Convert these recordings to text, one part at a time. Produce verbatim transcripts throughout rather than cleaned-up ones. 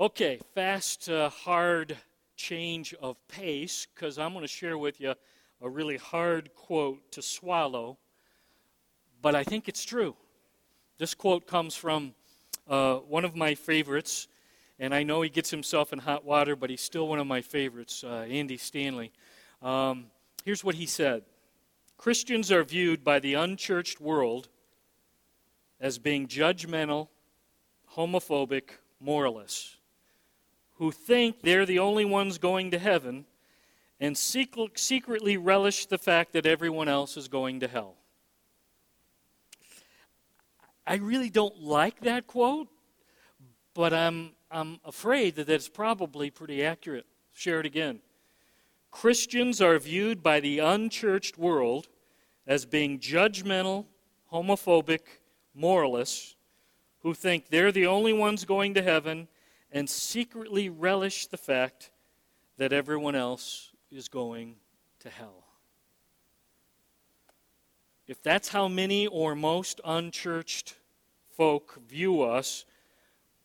Okay, fast, uh, hard change of pace, because I'm going to share with you a really hard quote to swallow, but I think it's true. This quote comes from uh, one of my favorites, and I know he gets himself in hot water, but he's still one of my favorites, uh, Andy Stanley. Um, here's what he said. Christians are viewed by the unchurched world as being judgmental, homophobic, moralists, who think they're the only ones going to heaven and secret, secretly relish the fact that everyone else is going to hell. I really don't like that quote, but I'm, I'm afraid that that's probably pretty accurate. Share it again. Christians are viewed by the unchurched world as being judgmental, homophobic, moralists who think they're the only ones going to heaven and secretly relish the fact that everyone else is going to hell. If that's how many or most unchurched folk view us,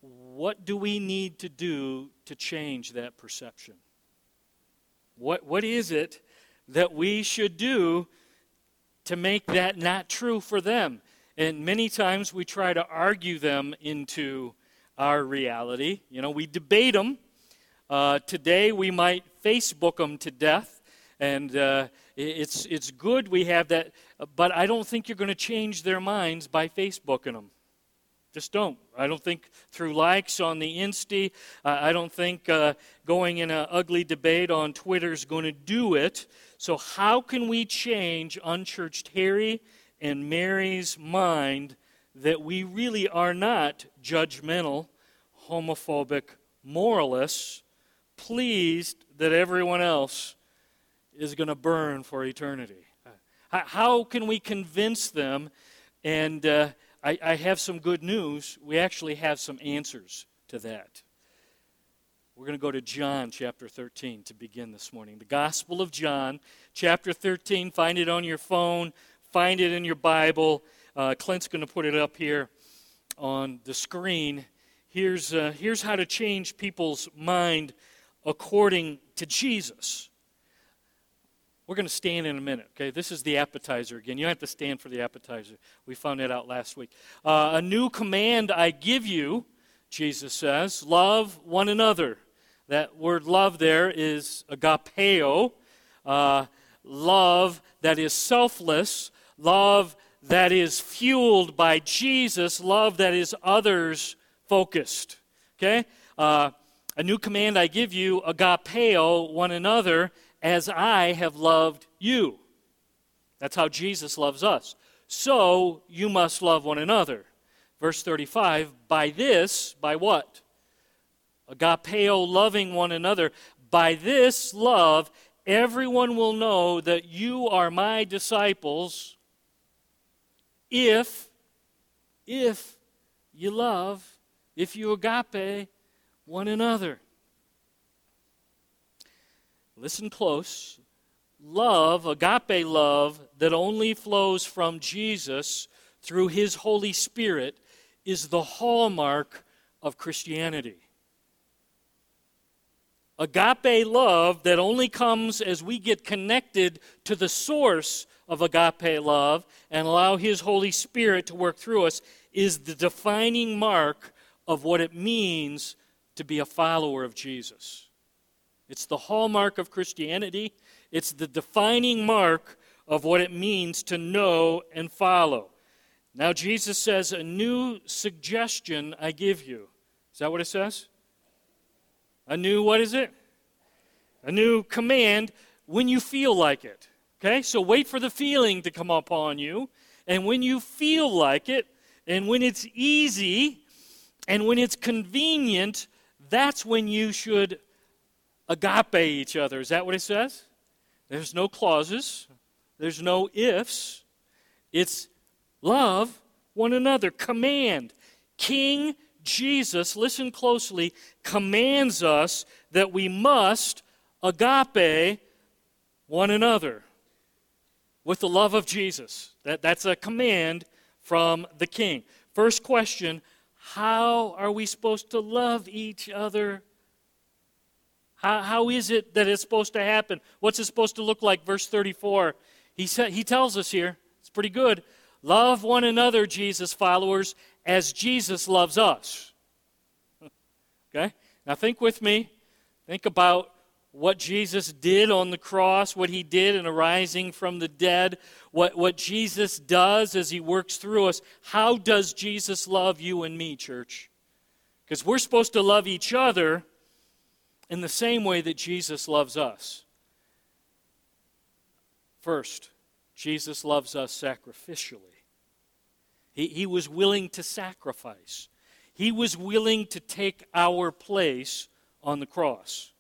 what do we need to do to change that perception? What what is it that we should do to make that not true for them? And many times we try to argue them into our reality. You know, we debate them. Uh, today we might Facebook them to death, and uh, it's it's good we have that. But I don't think you're going to change their minds by Facebooking them. Just don't. I don't think through likes on the Insta, uh, I don't think uh, going in an ugly debate on Twitter is going to do it. So how can we change unchurched Harry and Mary's mind that we really are not judgmental, homophobic moralists, pleased that everyone else is going to burn for eternity? How can we convince them? And Uh, I have some good news. We actually have some answers to that. We're going to go to John chapter thirteen to begin this morning. The Gospel of John, chapter thirteen. Find it on your phone. Find it in your Bible. Uh, Clint's going to put it up here on the screen. Here's, uh, here's how to change people's mind according to Jesus. We're going to stand in a minute, okay? This is the appetizer again. You don't have to stand for the appetizer. We found that out last week. Uh, a new command I give you, Jesus says, love one another. That word love there is agapeo, uh, love that is selfless, love that is fueled by Jesus, love that is others-focused, okay? Uh, a new command I give you, agapeo, one another, as I have loved you. That's how Jesus loves us. So you must love one another. Verse thirty-five, by this, by what? Agapeo, loving one another. By this love, everyone will know that you are my disciples if, if you love, if you agape one another. Listen close. Love, agape love, that only flows from Jesus through his Holy Spirit is the hallmark of Christianity. Agape love that only comes as we get connected to the source of agape love and allow his Holy Spirit to work through us is the defining mark of what it means to be a follower of Jesus. It's the hallmark of Christianity. It's the defining mark of what it means to know and follow. Now Jesus says, a new suggestion I give you. Is that what it says? A new, what is it? A new command when you feel like it. Okay, so wait for the feeling to come upon you. And when you feel like it, and when it's easy, and when it's convenient, that's when you should agape each other. Is that what it says? There's no clauses. There's no ifs. It's love one another. Command. King Jesus, listen closely, commands us that we must agape one another with the love of Jesus. That, that's a command from the King. First question, How are we supposed to love each other? How, how is it that it's supposed to happen? What's it supposed to look like? Verse thirty-four, he said, he tells us here, it's pretty good. Love one another, Jesus followers, as Jesus loves us. Okay? Now think with me. Think about what Jesus did on the cross, what he did in arising from the dead, what, what Jesus does as he works through us. How does Jesus love you and me, church? Because we're supposed to love each other in the same way that Jesus loves us. First, Jesus loves us sacrificially. He, he was willing to sacrifice. He was willing to take our place on the cross.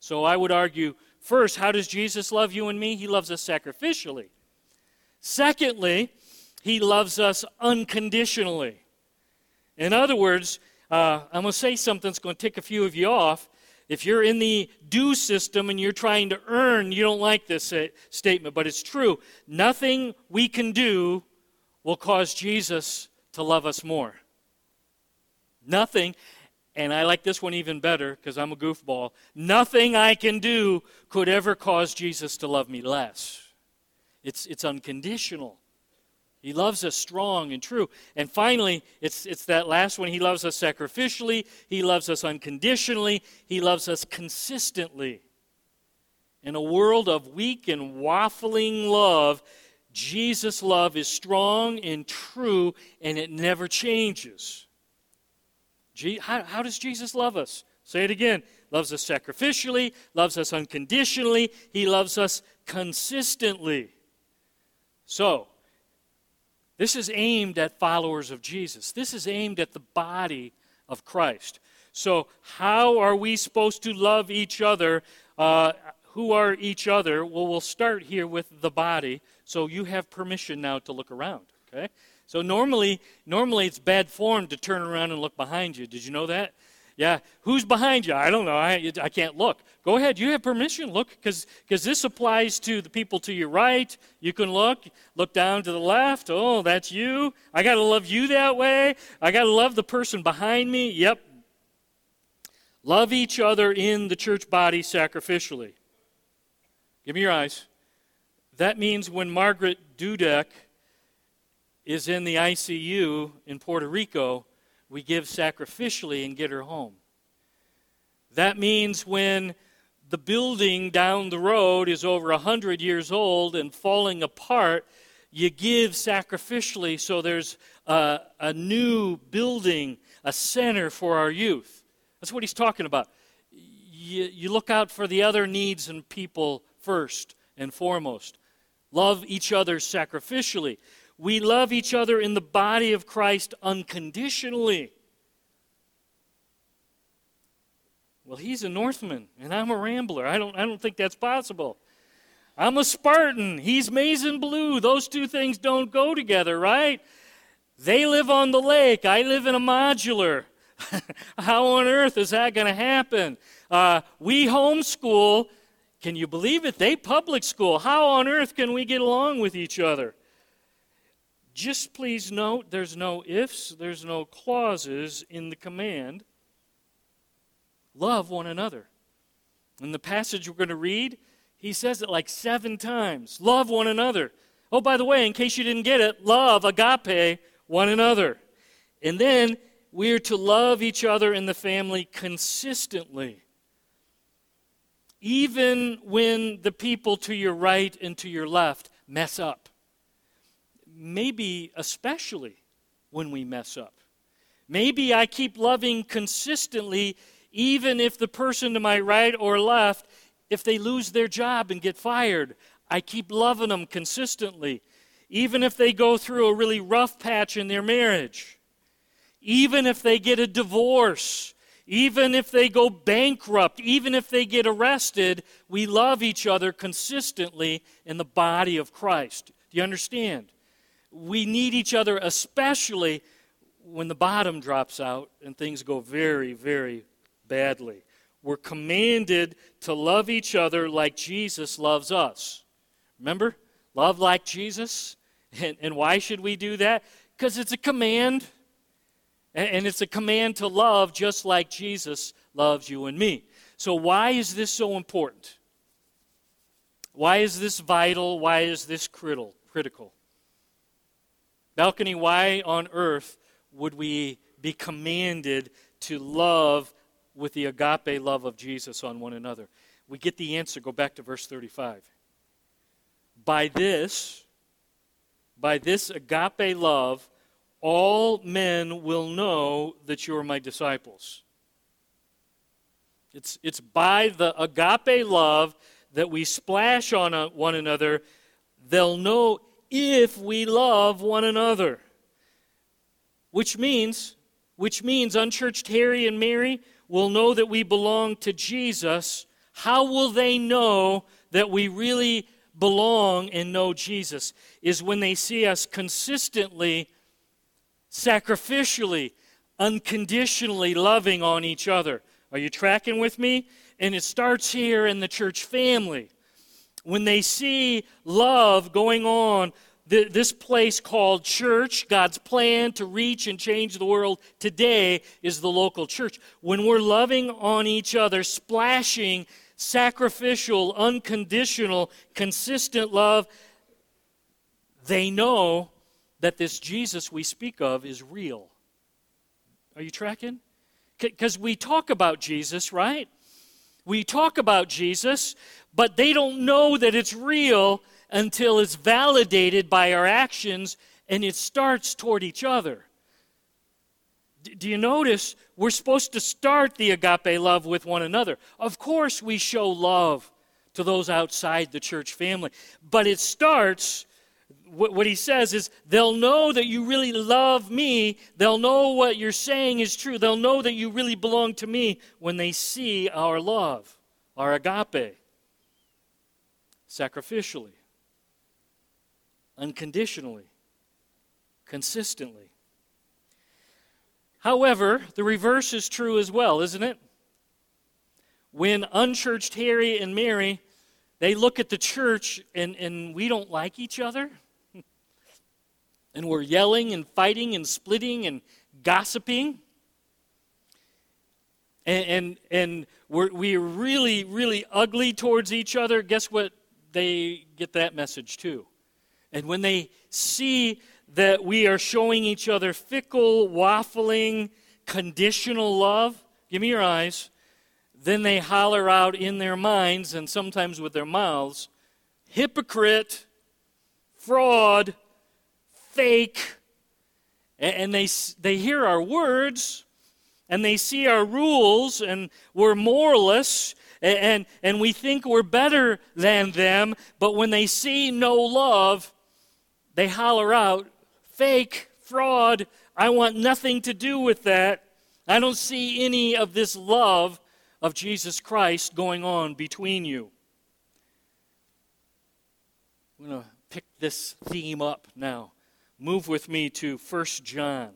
So I would argue, first, how does Jesus love you and me? He loves us sacrificially. Secondly, he loves us unconditionally. In other words, uh, I'm going to say something that's going to tick a few of you off. If you're in the do system and you're trying to earn, you don't like this statement, but it's true. Nothing we can do will cause Jesus to love us more. Nothing, and I like this one even better because I'm a goofball, nothing I can do could ever cause Jesus to love me less. It's, it's unconditional. He loves us strong and true. And finally, it's it's that last one. He loves us sacrificially. He loves us unconditionally. He loves us consistently. In a world of weak and waffling love, Jesus' love is strong and true, and it never changes. Je- how, how does Jesus love us? Say it again. Loves us sacrificially, loves us unconditionally. He loves us consistently. So, this is aimed at followers of Jesus. This is aimed at the body of Christ. So how are we supposed to love each other? Uh, who are each other? Well, we'll start here with the body. So you have permission now to look around, okay? So normally, normally it's bad form to turn around and look behind you. Did you know that? Yeah, who's behind you? I don't know. I I can't look. Go ahead. You have permission. Look, because because this applies to the people to your right. You can look. Look down to the left. Oh, that's you. I got to love you that way. I got to love the person behind me. Yep. Love each other in the church body sacrificially. Give me your eyes. That means when Margaret Dudek is in the I C U in Puerto Rico, we give sacrificially and get her home. That means when the building down the road is over one hundred years old and falling apart, you give sacrificially so there's a, a new building, a center for our youth. That's what he's talking about. You, you look out for the other needs and people first and foremost. Love each other sacrificially. We love each other in the body of Christ unconditionally. Well, he's a Northman, and I'm a Rambler. I don't, I don't think that's possible. I'm a Spartan. He's maize and blue. Those two things don't go together, right? They live on the lake. I live in a modular. How on earth is that going to happen? Uh, we homeschool. Can you believe it? They public school. How on earth can we get along with each other? Just please note, there's no ifs, there's no clauses in the command. Love one another. In the passage we're going to read, he says it like seven times. Love one another. Oh, by the way, in case you didn't get it, love, agape, one another. And then we're to love each other in the family consistently. Even when the people to your right and to your left mess up. Maybe especially when we mess up. Maybe I keep loving consistently even if the person to my right or left, if they lose their job and get fired, I keep loving them consistently. Even if they go through a really rough patch in their marriage. Even if they get a divorce. Even if they go bankrupt. Even if they get arrested, we love each other consistently in the body of Christ. Do you understand? We need each other, especially when the bottom drops out and things go very, very badly. We're commanded to love each other like Jesus loves us. Remember? Love like Jesus. And, and why should we do that? Because it's a command. And it's a command to love just like Jesus loves you and me. So why is this so important? Why is this vital? Why is this critical? Balcony, why on earth would we be commanded to love with the agape love of Jesus on one another? We get the answer. Go back to verse thirty-five. By this, by this agape love, all men will know that you are my disciples. It's, it's by the agape love that we splash on a, one another. They'll know if we love one another. Which means, which means unchurched Harry and Mary will know that we belong to Jesus. How will they know that we really belong and know Jesus? Is when they see us consistently, sacrificially, unconditionally loving on each other. Are you tracking with me? And it starts here in the church family. When they see love going on, th- this place called church, God's plan to reach and change the world today is the local church. When we're loving on each other, splashing, sacrificial, unconditional, consistent love, they know that this Jesus we speak of is real. Are you tracking? Because we talk about Jesus, right? We talk about Jesus, but they don't know that it's real until it's validated by our actions and it starts toward each other. D- do you notice we're supposed to start the agape love with one another? Of course we show love to those outside the church family, but it starts... What he says is, they'll know that you really love me. They'll know what you're saying is true. They'll know that you really belong to me when they see our love, our agape, sacrificially, unconditionally, consistently. However, the reverse is true as well, isn't it? When unchurched Harry and Mary, they look at the church and, and we don't like each other, and we're yelling and fighting and splitting and gossiping. And and, and we're, we're really, really ugly towards each other. Guess what? They get that message too. And when they see that we are showing each other fickle, waffling, conditional love, give me your eyes, then they holler out in their minds and sometimes with their mouths, hypocrite, fraud, fake, and they they hear our words, and they see our rules, and we're moralists, and, and and we think we're better than them, but when they see no love, they holler out, fake, fraud, I want nothing to do with that. I don't see any of this love of Jesus Christ going on between you. I'm going to pick this theme up now. Move with me to First John.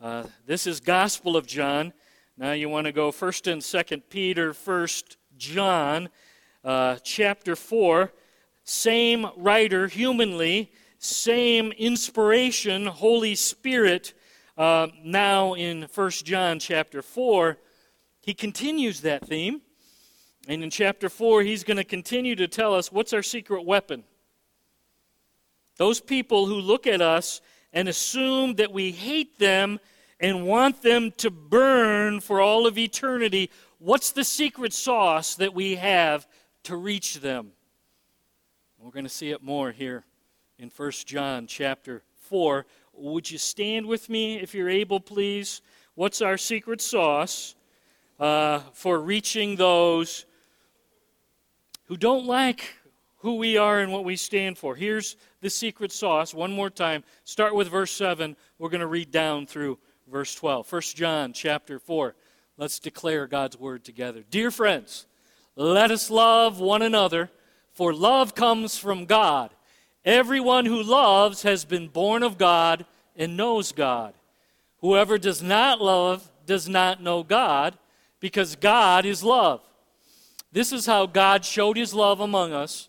Uh, this is Gospel of John. Now you want to go First and Second Peter, First John, uh, chapter four. Same writer, humanly, same inspiration, Holy Spirit. Uh, now in First John, chapter four, he continues that theme, and in chapter four, he's going to continue to tell us what's our secret weapon. Those people who look at us and assume that we hate them and want them to burn for all of eternity, what's the secret sauce that we have to reach them? We're going to see it more here in First John chapter four. Would you stand with me if you're able, please? What's our secret sauce uh, for reaching those who don't like who we are and what we stand for? Here's the secret sauce. One more time. Start with verse seven. We're going to read down through verse twelve. First John chapter four. Let's declare God's word together. Dear friends, let us love one another, for love comes from God. Everyone who loves has been born of God and knows God. Whoever does not love does not know God, because God is love. This is how God showed his love among us.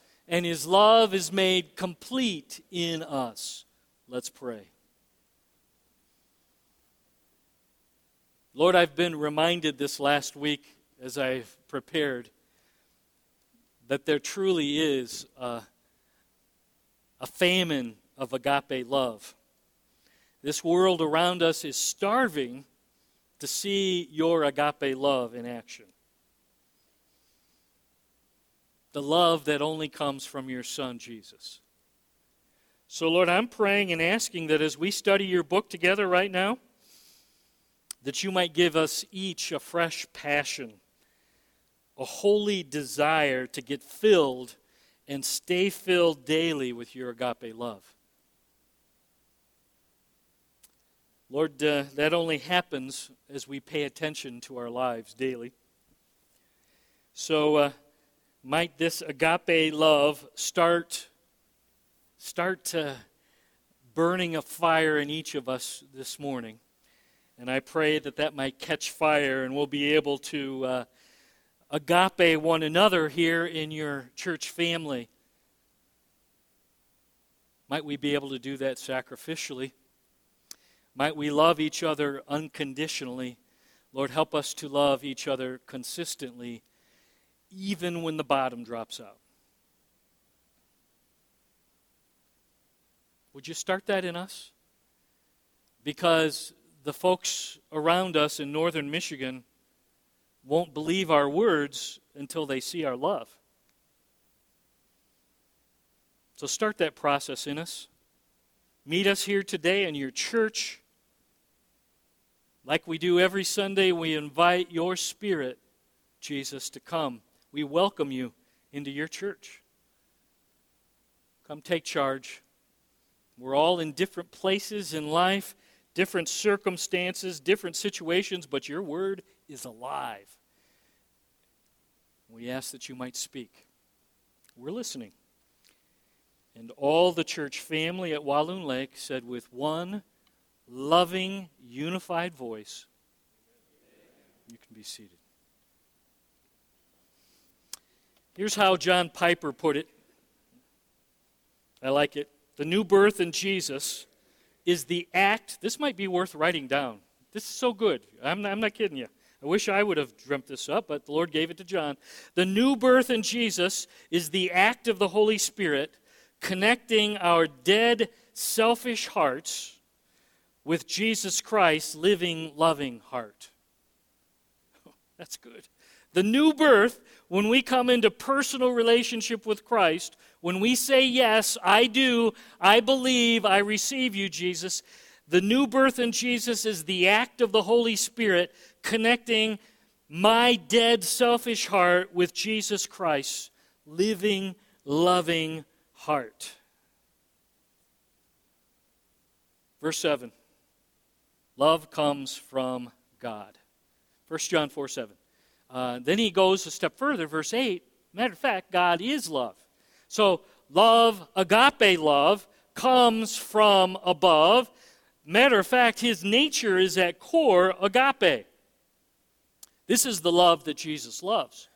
and his love is made complete in us. Let's pray. Lord, I've been reminded this last week as I've prepared that there truly is a, a famine of agape love. This world around us is starving to see your agape love in action. The love that only comes from your Son, Jesus. So, Lord, I'm praying and asking that as we study your book together right now, that you might give us each a fresh passion, a holy desire to get filled and stay filled daily with your agape love. Lord, uh, that only happens as we pay attention to our lives daily. So uh, might this agape love start, start uh, burning a fire in each of us this morning. And I pray that that might catch fire and we'll be able to uh, agape one another here in your church family. Might we be able to do that sacrificially? Might we love each other unconditionally. Lord, help us to love each other consistently, even when the bottom drops out. Would you start that in us? Because the folks around us in northern Michigan won't believe our words until they see our love. So start that process in us. Meet us here today in your church. Like we do every Sunday, we invite your Spirit, Jesus, to come. We welcome you into your church. Come take charge. We're all in different places in life, different circumstances, different situations, but your word is alive. We ask that you might speak. We're listening. And all the church family at Walloon Lake said with one loving, unified voice. You can be seated. Here's how John Piper put it. I like it. The new birth in Jesus is the act. This might be worth writing down. This is so good. I'm not, I'm not kidding you. I wish I would have dreamt this up, but the Lord gave it to John. The new birth in Jesus is the act of the Holy Spirit connecting our dead, selfish hearts with Jesus Christ's living, loving heart. Oh, that's good. The new birth, when we come into personal relationship with Christ, when we say, yes, I do, I believe, I receive you, Jesus, the new birth in Jesus is the act of the Holy Spirit connecting my dead, selfish heart with Jesus Christ's living, loving heart. Verse seven, love comes from God. First John four seven. Uh, then he goes a step further, verse eight. Matter of fact, God is love. So love, agape love, comes from above. Matter of fact, his nature is at core agape. This is the love that Jesus loves.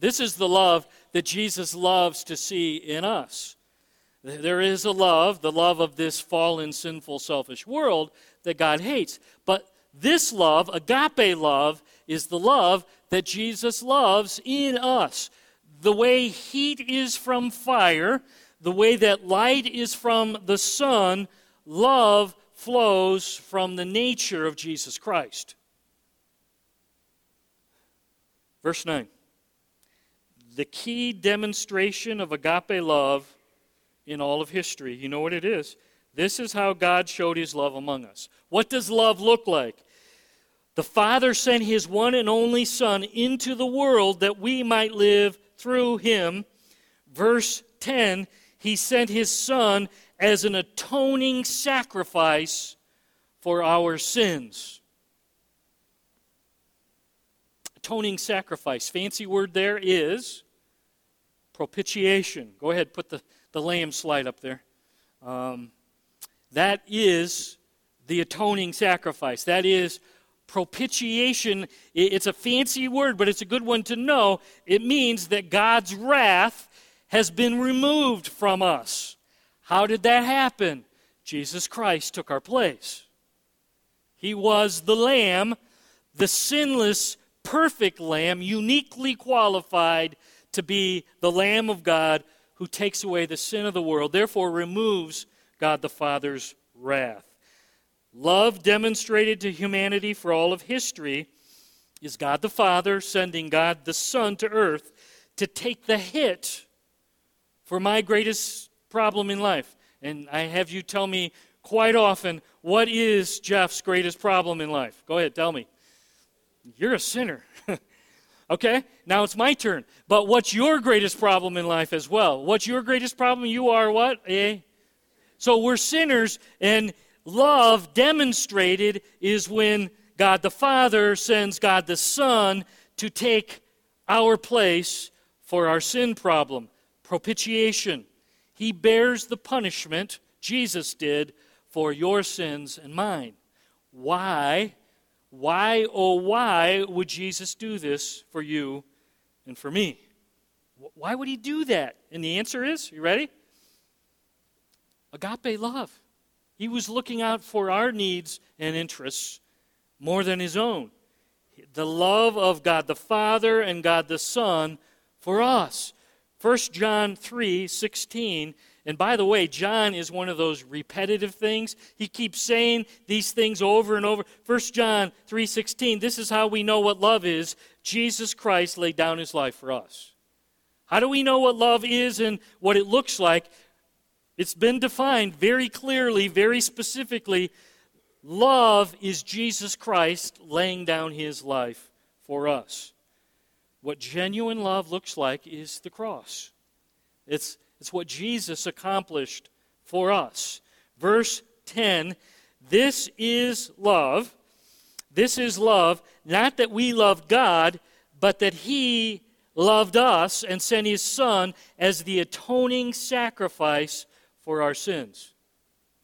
This is the love that Jesus loves to see in us. There is a love, the love of this fallen, sinful, selfish world that God hates. But this love, agape love, is the love that Jesus loves in us. The way heat is from fire, the way that light is from the sun, love flows from the nature of Jesus Christ. Verse nine. The key demonstration of agape love in all of history. You know what it is. This is how God showed his love among us. What does love look like? The Father sent his one and only Son into the world that we might live through him. Verse ten, he sent his Son as an atoning sacrifice for our sins. Atoning sacrifice. Fancy word there is propitiation. Go ahead, put the, the lamb slide up there. Um, that is the atoning sacrifice. That is propitiation. It's a fancy word, but it's a good one to know. It means that God's wrath has been removed from us. How did that happen? Jesus Christ took our place. He was the Lamb, the sinless, perfect Lamb, uniquely qualified to be the Lamb of God who takes away the sin of the world, therefore removes God the Father's wrath. Love demonstrated to humanity for all of history is God the Father sending God the Son to earth to take the hit for my greatest problem in life. And I have you tell me quite often, what is Jeff's greatest problem in life? Go ahead, tell me. You're a sinner. Okay, now it's my turn. But what's your greatest problem in life as well? What's your greatest problem? You are what? Eh? So we're sinners, and love demonstrated is when God the Father sends God the Son to take our place for our sin problem. Propitiation. He bears the punishment, Jesus did, for your sins and mine. Why? Why, oh, why would Jesus do this for you and for me? Why would he do that? And the answer is, you ready? Agape love. He was looking out for our needs and interests more than his own. The love of God the Father and God the Son for us. First John three sixteen, and by the way, John is one of those repetitive things. He keeps saying these things over and over. First John three sixteen, this is how we know what love is. Jesus Christ laid down his life for us. How do we know what love is and what it looks like? It's been defined very clearly, very specifically. Love is Jesus Christ laying down his life for us. What genuine love looks like is the cross. It's It's what Jesus accomplished for us. Verse ten, this is love. This is love, not that we loved God, but that he loved us and sent his Son as the atoning sacrifice for our sins.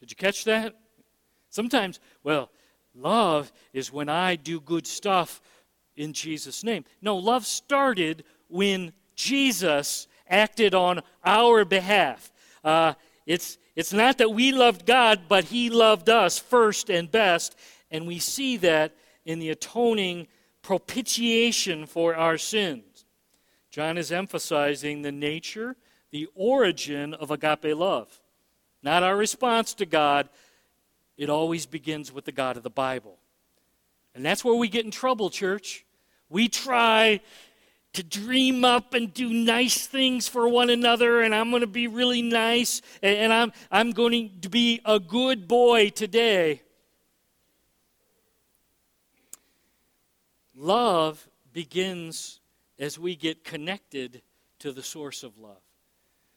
Did you catch that? Sometimes, well, love is when I do good stuff in Jesus' name. No, love started when Jesus acted on our behalf. Uh, it's it's not that we loved God, but he loved us first and best, and we see that in the atoning propitiation for our sins. John is emphasizing the nature, the origin of agape love. Not our response to God. It always begins with the God of the Bible. And that's where we get in trouble, church. We try to dream up and do nice things for one another, and I'm going to be really nice, and, and I'm I'm going to be a good boy today. Love begins as we get connected to the source of love.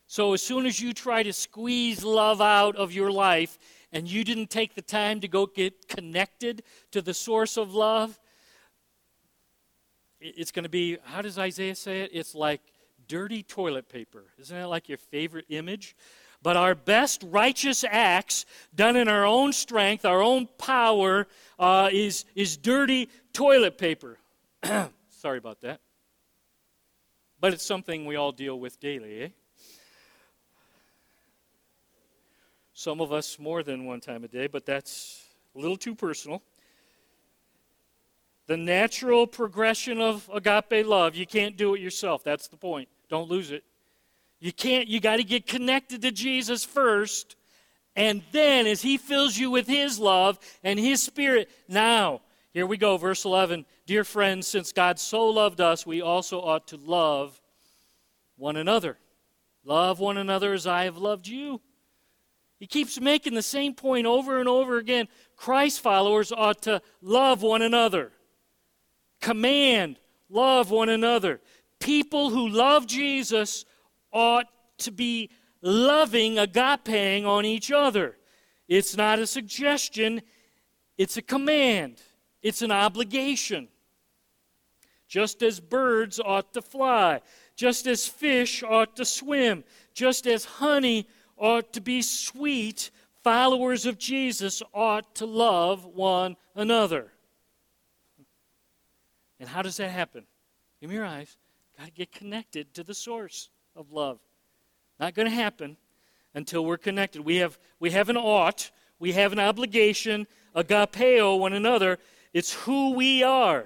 So as soon as you try to squeeze love out of your life, and you didn't take the time to go get connected to the source of love, it's going to be, how does Isaiah say it? It's like dirty toilet paper. Isn't that like your favorite image? But our best righteous acts done in our own strength, our own power, uh, is, is dirty toilet paper. Sorry about that. But it's something we all deal with daily, eh? Some of us more than one time a day, but that's a little too personal. The natural progression of agape love, you can't do it yourself. That's the point. Don't lose it. You can't, you got to get connected to Jesus first, and then as he fills you with his love and his Spirit, now, here we go, verse eleven. Dear friends, since God so loved us, we also ought to love one another. Love one another as I have loved you. He keeps making the same point over and over again. Christ followers ought to love one another. Command, love one another. People who love Jesus ought to be loving, agaping on each other. It's not a suggestion. It's a command. It's an obligation. Just as birds ought to fly, just as fish ought to swim, just as honey ought to be sweet, followers of Jesus ought to love one another. And how does that happen? Give me your eyes. Got to get connected to the source of love. Not going to happen until we're connected. We have we have an ought. We have an obligation. Agapeo one another. It's who we are.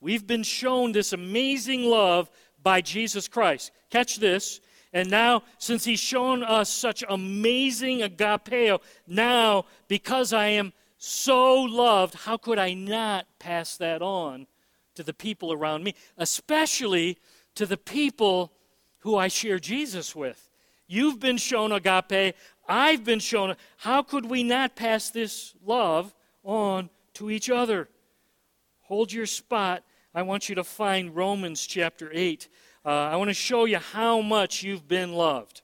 We've been shown this amazing love by Jesus Christ. Catch this. And now, since he's shown us such amazing agapeo, now, because I am so loved, how could I not pass that on to the people around me, especially to the people who I share Jesus with? You've been shown agape. I've been shown. How could we not pass this love on to each other? Hold your spot. I want you to find Romans chapter eight. Uh, I want to show you how much you've been loved.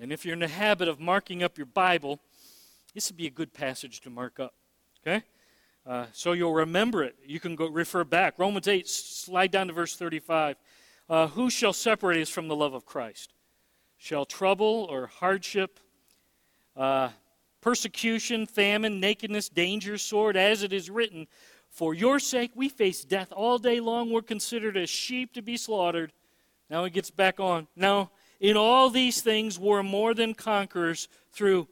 And if you're in the habit of marking up your Bible, this would be a good passage to mark up, okay? Uh, so you'll remember it. You can go refer back. Romans eight, slide down to verse thirty-five. Uh, Who shall separate us from the love of Christ? Shall trouble or hardship, uh, persecution, famine, nakedness, danger, sword, as it is written, for your sake we face death all day long. We're considered as sheep to be slaughtered. Now it gets back on. Now, in all these things, we're more than conquerors through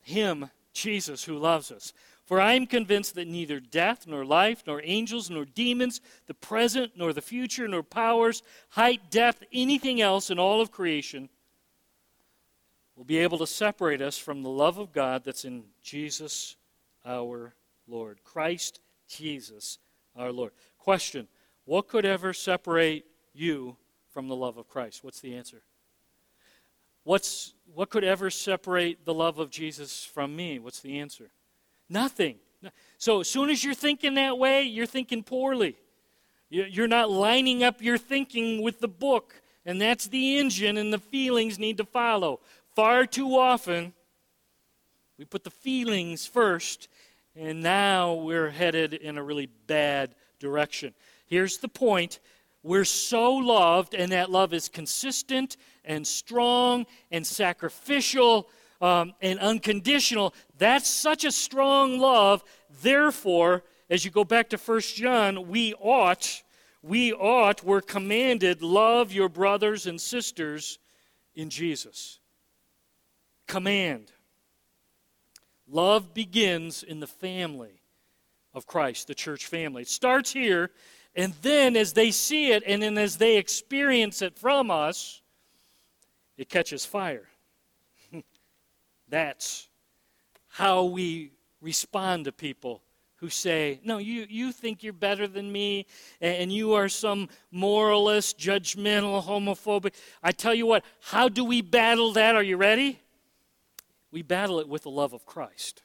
him, Jesus, who loves us. For I am convinced that neither death, nor life, nor angels, nor demons, the present, nor the future, nor powers, height, depth, anything else in all of creation will be able to separate us from the love of God that's in Jesus our Lord. Christ Jesus our Lord. Question, what could ever separate you from the love of Christ? What's the answer? What's, what could ever separate the love of Jesus from me? What's the answer? Nothing. So as soon as you're thinking that way, you're thinking poorly. You're not lining up your thinking with the book, and that's the engine, and the feelings need to follow. Far too often, we put the feelings first, and now we're headed in a really bad direction. Here's the point. We're so loved, and that love is consistent and strong and sacrificial um, and unconditional. That's such a strong love. Therefore, as you go back to First John, we ought, we ought, we're commanded, love your brothers and sisters in Jesus. Command. Love begins in the family of Christ, the church family. It starts here. And then as they see it, and then as they experience it from us, it catches fire. That's how we respond to people who say, no, you, you think you're better than me, and you are some moralist, judgmental, homophobic. I tell you what, how do we battle that? Are you ready? We battle it with the love of Christ.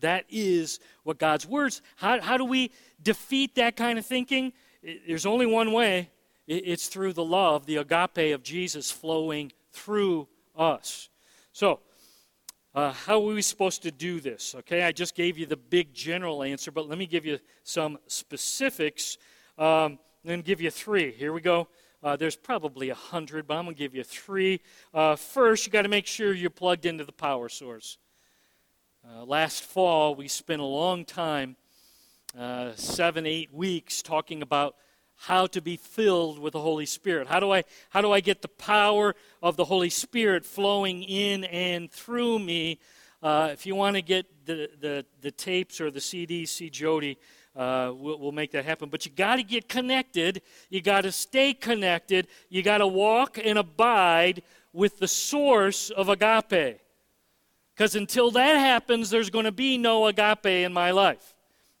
That is what God's words. How, how do we defeat that kind of thinking? It, there's only one way. It, it's through the love, the agape of Jesus flowing through us. So, uh, how are we supposed to do this? Okay, I just gave you the big general answer, but let me give you some specifics. Um, I'm going to give you three. Here we go. Uh, there's probably a hundred, but I'm going to give you three. Uh, first, you got to make sure you're plugged into the power source. Uh, last fall, we spent a long time, uh, seven, eight weeks, talking about how to be filled with the Holy Spirit. How do I, how do I get the power of the Holy Spirit flowing in and through me? Uh, if you want to get the, the, the tapes or the C Ds, see Jody. Uh, we'll, we'll make that happen. But you got to get connected. You got to stay connected. You got to walk and abide with the source of agape. Because until that happens, there's going to be no agape in my life.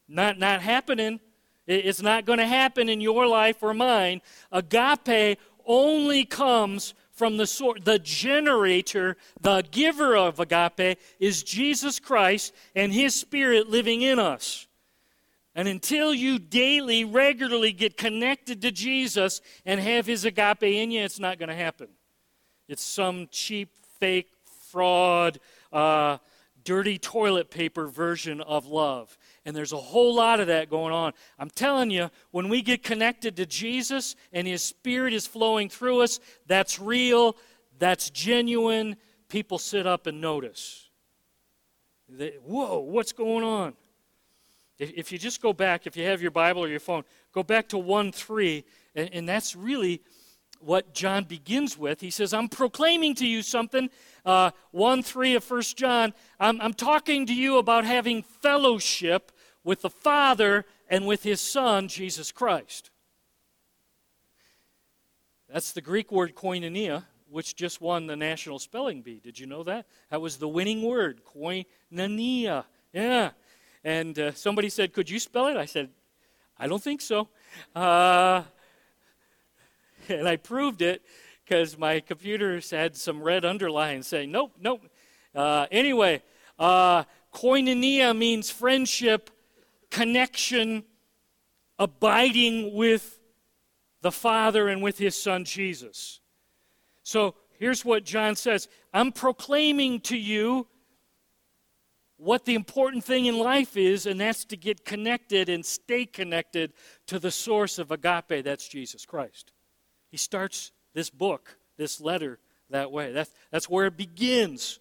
Not not happening. It's not going to happen in your life or mine. Agape only comes from the source. The generator, the giver of agape, is Jesus Christ and his Spirit living in us. And until you daily, regularly get connected to Jesus and have his agape in you, it's not going to happen. It's some cheap, fake, fraud, uh, dirty toilet paper version of love. And there's a whole lot of that going on. I'm telling you, when we get connected to Jesus and His Spirit is flowing through us, that's real, that's genuine. People sit up and notice. They, whoa, what's going on? If, if you just go back, if you have your Bible or your phone, go back to one three, and, and that's really what John begins with. He says, I'm proclaiming to you something. Uh, one three of First John, I'm, I'm talking to you about having fellowship with the Father and with His Son, Jesus Christ. That's the Greek word koinonia, which just won the National Spelling Bee. Did you know that? That was the winning word, koinonia. Yeah. And uh, somebody said, could you spell it? I said, I don't think so. Uh, and I proved it because my computer had some red underlines saying, nope, nope. Uh, anyway, uh, koinonia means friendship, connection, abiding with the Father and with His Son, Jesus. So here's what John says. I'm proclaiming to you what the important thing in life is, and that's to get connected and stay connected to the source of agape. That's Jesus Christ. He starts this book, this letter, that way. That's, that's where it begins.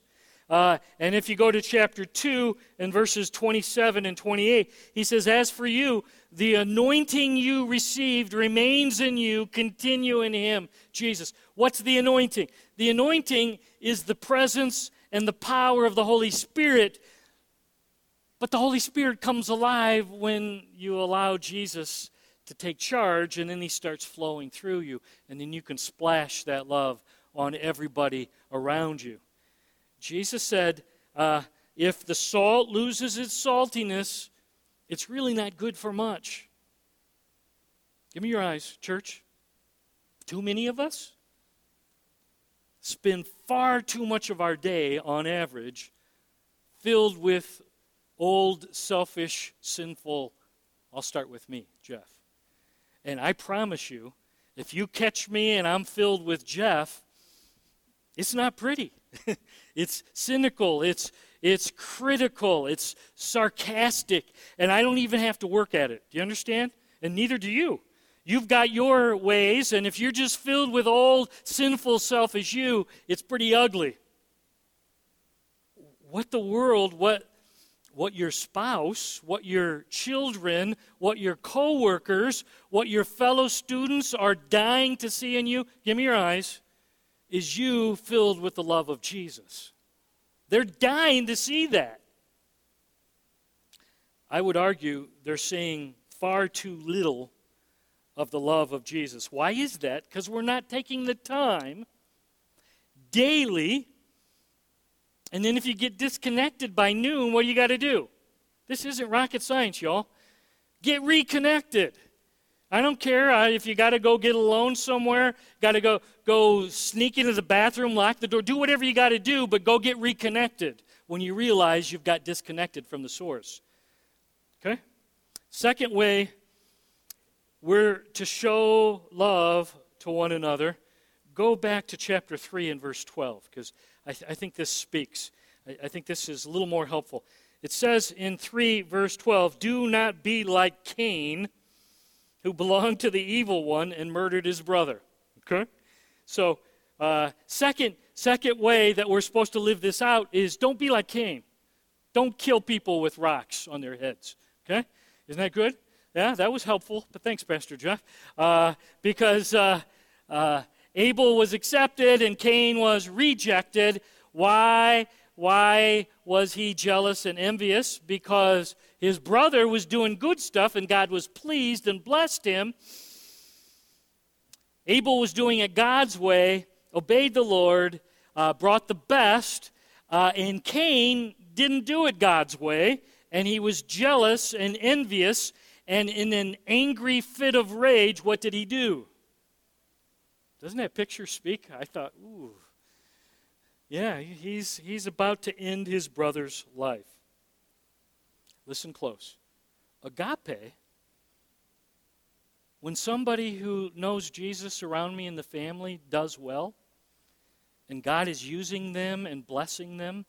Uh, and if you go to chapter two and verses twenty-seven and twenty-eight, he says, as for you, the anointing you received remains in you, continue in Him, Jesus. What's the anointing? The anointing is the presence and the power of the Holy Spirit. But the Holy Spirit comes alive when you allow Jesus to take charge, and then He starts flowing through you. And then you can splash that love on everybody around you. Jesus said, uh, if the salt loses its saltiness, it's really not good for much. Give me your eyes, church. Too many of us spend far too much of our day, on average, filled with old, selfish, sinful, I'll start with me, Jeff. And I promise you, if you catch me and I'm filled with Jeff, it's not pretty. It's cynical, it's it's critical, it's sarcastic, and I don't even have to work at it. Do you understand? And neither do you. You've got your ways, and if you're just filled with old, sinful self as you, it's pretty ugly. What the world, what what your spouse, what your children, what your coworkers, what your fellow students are dying to see in you, give me your eyes, is you filled with the love of Jesus. They're dying to see that. I would argue they're seeing far too little of the love of Jesus. Why is that? Because we're not taking the time daily. And then if you get disconnected by noon, what do you got to do? This isn't rocket science, y'all. Get reconnected. I don't care if you got to go get a loan somewhere, got to go go sneak into the bathroom, lock the door, do whatever you got to do, but go get reconnected when you realize you've got disconnected from the source. Okay? Second way we're to show love to one another, go back to chapter three and verse twelve, because I, th- I think this speaks. I-, I think this is a little more helpful. It says in three verse twelve, do not be like Cain, who belonged to the evil one and murdered his brother. Okay? So, uh, second, second way that we're supposed to live this out is don't be like Cain. Don't kill people with rocks on their heads. Okay? Isn't that good? Yeah, that was helpful, but thanks, Pastor Jeff. Uh, because uh, uh, Abel was accepted and Cain was rejected. Why? Why was he jealous and envious? Because his brother was doing good stuff and God was pleased and blessed him. Abel was doing it God's way, obeyed the Lord, uh, brought the best, uh, and Cain didn't do it God's way, and he was jealous and envious, and in an angry fit of rage, what did he do? Doesn't that picture speak? I thought, ooh. Yeah, he's he's about to end his brother's life. Listen close. Agape, when somebody who knows Jesus around me in the family does well, and God is using them and blessing them,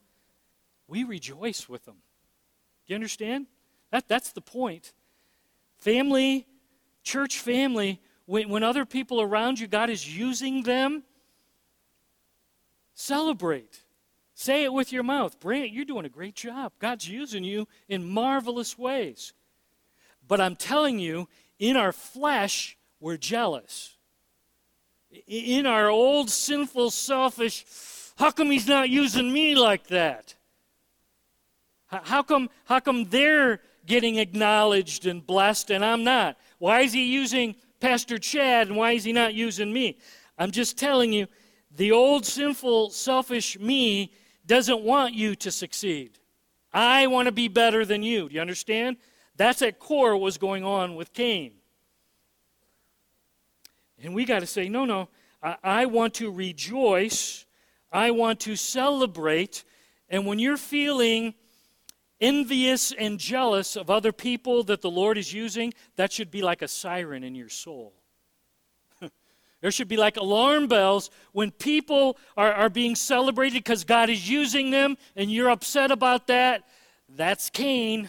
we rejoice with them. Do you understand? That, that's the point. Family, church family, when, when other people around you, God is using them, celebrate. Say it with your mouth. Brant, you're doing a great job. God's using you in marvelous ways. But I'm telling you, in our flesh, we're jealous. In our old, sinful, selfish, how come he's not using me like that? How come, how come they're getting acknowledged and blessed and I'm not? Why is he using Pastor Chad and why is he not using me? I'm just telling you, the old, sinful, selfish me doesn't want you to succeed. I want to be better than you. Do you understand? That's at core what's going on with Cain. And we got to say, no, no, I, I want to rejoice. I want to celebrate. And when you're feeling envious and jealous of other people that the Lord is using, that should be like a siren in your soul. There should be like alarm bells when people are, are being celebrated because God is using them and you're upset about that. That's Cain.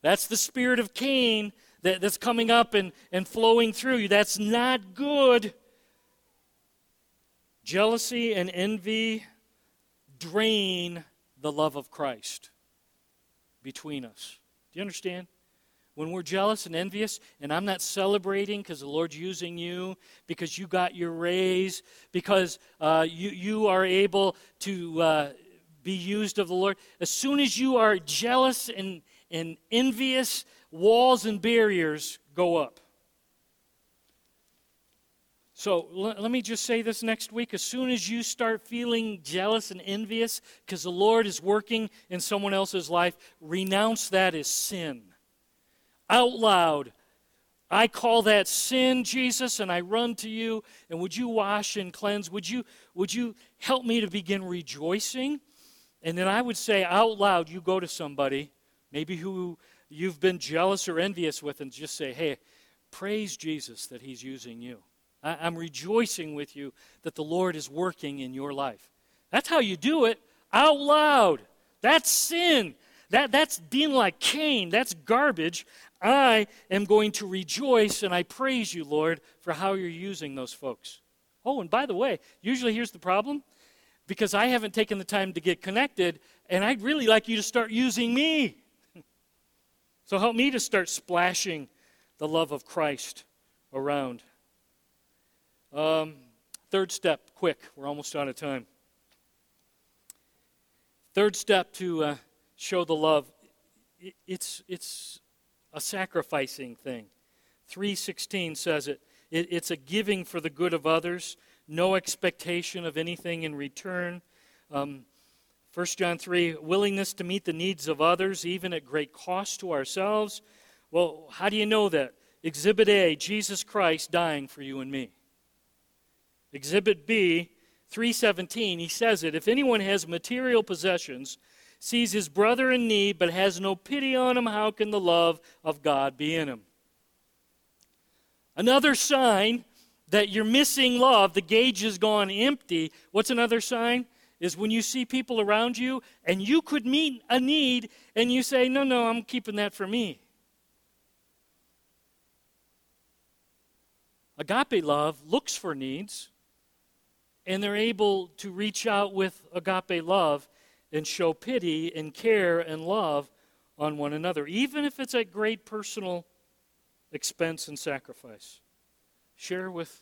That's the spirit of Cain that, that's coming up and, and flowing through you. That's not good. Jealousy and envy drain the love of Christ between us. Do you understand? When we're jealous and envious, and I'm not celebrating because the Lord's using you, because you got your raise, because uh, you, you are able to uh, be used of the Lord. As soon as you are jealous and, and envious, walls and barriers go up. So l- let me just say this next week. As soon as you start feeling jealous and envious because the Lord is working in someone else's life, renounce that as sin. Out loud, I call that sin, Jesus, and I run to you, and would you wash and cleanse? Would you, would you help me to begin rejoicing? And then I would say out loud, you go to somebody, maybe who you've been jealous or envious with, and just say, hey, praise Jesus that he's using you. I, I'm rejoicing with you that the Lord is working in your life. That's how you do it, out loud. That's sin. That, that's being like Cain. That's garbage. I am going to rejoice, and I praise you, Lord, for how you're using those folks. Oh, and by the way, usually here's the problem. Because I haven't taken the time to get connected, and I'd really like you to start using me. So help me to start splashing the love of Christ around. Um, third step, quick. We're almost out of time. Third step to uh, show the love. It's... it's a sacrificing thing. three sixteen says it. it. It's a giving for the good of others, no expectation of anything in return. Um, First John three, willingness to meet the needs of others, even at great cost to ourselves. Well, how do you know that? Exhibit A, Jesus Christ dying for you and me. Exhibit B, three seventeen, he says it. If anyone has material possessions, sees his brother in need, but has no pity on him, how can the love of God be in him? Another sign that you're missing love, the gauge has gone empty. What's another sign? Is when you see people around you, and you could meet a need, and you say, no, no, I'm keeping that for me. Agape love looks for needs, and they're able to reach out with agape love and show pity and care and love on one another, even if it's at great personal expense and sacrifice. Share with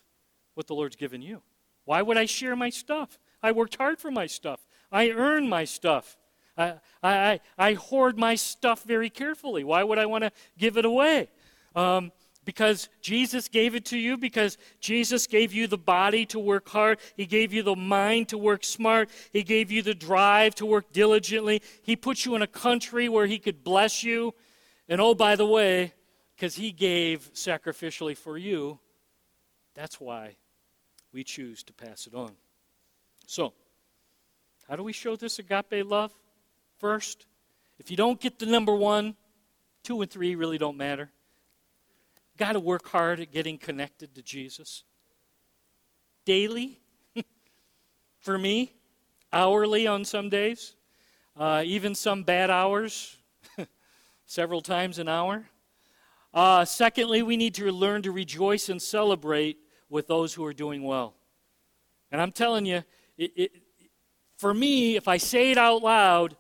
what the Lord's given you. Why would I share my stuff? I worked hard for my stuff. I earn my stuff. I, I, I hoard my stuff very carefully. Why would I want to give it away? Um, Because Jesus gave it to you, because Jesus gave you the body to work hard. He gave you the mind to work smart. He gave you the drive to work diligently. He put you in a country where he could bless you. And oh, by the way, because he gave sacrificially for you, that's why we choose to pass it on. So, how do we show this agape love? First, if you don't get the number one, two and three really don't matter. Got to work hard at getting connected to Jesus. Daily, for me, hourly on some days. uh, even some bad hours, several times an hour. Uh, secondly, we need to learn to rejoice and celebrate with those who are doing well. And I'm telling you, it, it, for me, if I say it out loud,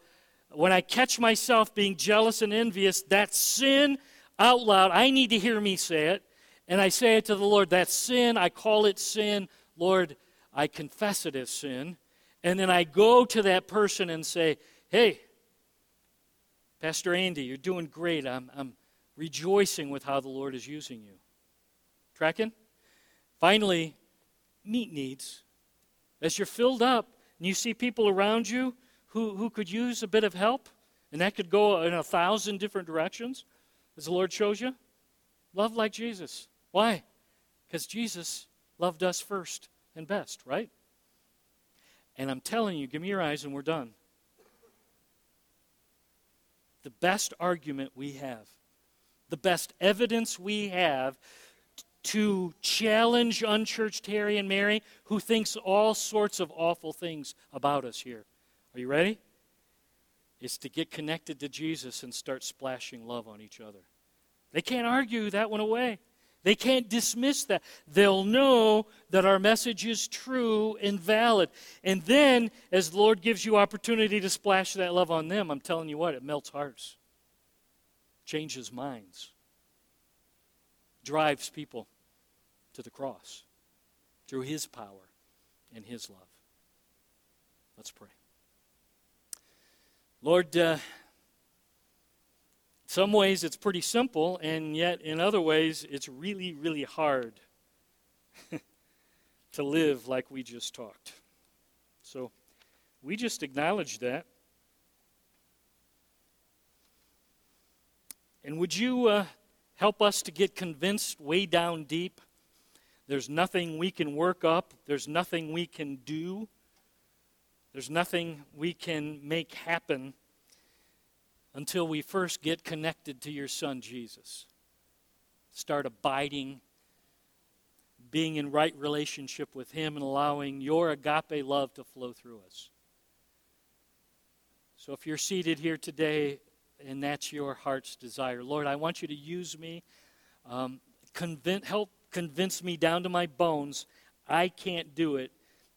when I catch myself being jealous and envious, that's sin out loud. I need to hear me say it. And I say it to the Lord, that's sin. I call it sin. Lord, I confess it as sin. And then I go to that person and say, hey, Pastor Andy, you're doing great. I'm, I'm rejoicing with how the Lord is using you. Tracking? Finally, meet needs. As you're filled up and you see people around you who, who could use a bit of help, and that could go in a thousand different directions, as the Lord shows you, love like Jesus. Why? Because Jesus loved us first and best, right? And I'm telling you, give me your eyes and we're done. The best argument we have, the best evidence we have to challenge unchurched Harry and Mary, who thinks all sorts of awful things about us here. Are you ready? Is to get connected to Jesus and start splashing love on each other. They can't argue that one away. They can't dismiss that. They'll know that our message is true and valid. And then, as the Lord gives you opportunity to splash that love on them, I'm telling you what, it melts hearts, changes minds, drives people to the cross through His power and His love. Let's pray. Lord, uh, some ways it's pretty simple, and yet in other ways it's really, really hard to live like we just talked. So we just acknowledge that. And would you uh, help us to get convinced way down deep? There's nothing we can work up. There's nothing we can do. There's nothing we can make happen until we first get connected to your Son, Jesus. Start abiding, being in right relationship with Him, and allowing your agape love to flow through us. So if you're seated here today and that's your heart's desire, Lord, I want you to use me, um, convince, help convince me down to my bones. I can't do it.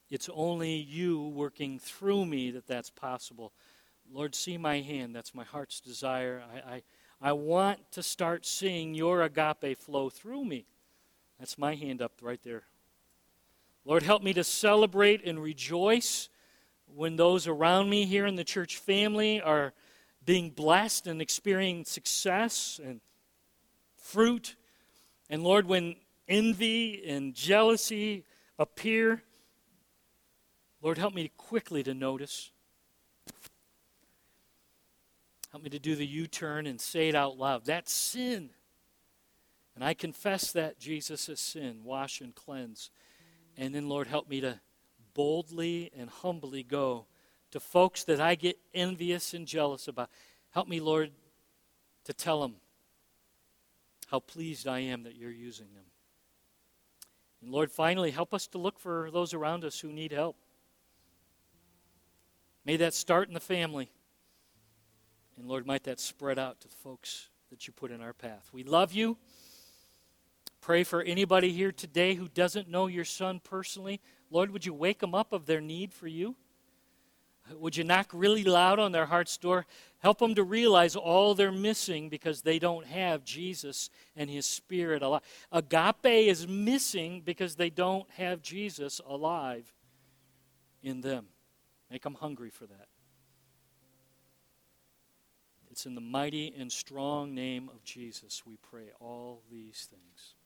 It's only you working through me that that's possible. Lord, see my hand. That's my heart's desire. I, I I want to start seeing your agape flow through me. That's my hand up right there. Lord, help me to celebrate and rejoice when those around me here in the church family are being blessed and experiencing success and fruit. And Lord, when envy and jealousy appear, Lord, help me quickly to notice. Help me to do the U-turn and say it out loud. That's sin. And I confess that, Jesus, is sin. Wash and cleanse. And then, Lord, help me to boldly and humbly go to folks that I get envious and jealous about. Help me, Lord, to tell them how pleased I am that you're using them. And, Lord, finally, help us to look for those around us who need help. May that start in the family. And, Lord, might that spread out to the folks that you put in our path. We love you. Pray for anybody here today who doesn't know your Son personally. Lord, would you wake them up of their need for you? Would you knock really loud on their heart's door? Help them to realize all they're missing because they don't have Jesus and His Spirit alive. Agape is missing because they don't have Jesus alive in them. Make them hungry for that. It's in the mighty and strong name of Jesus we pray all these things.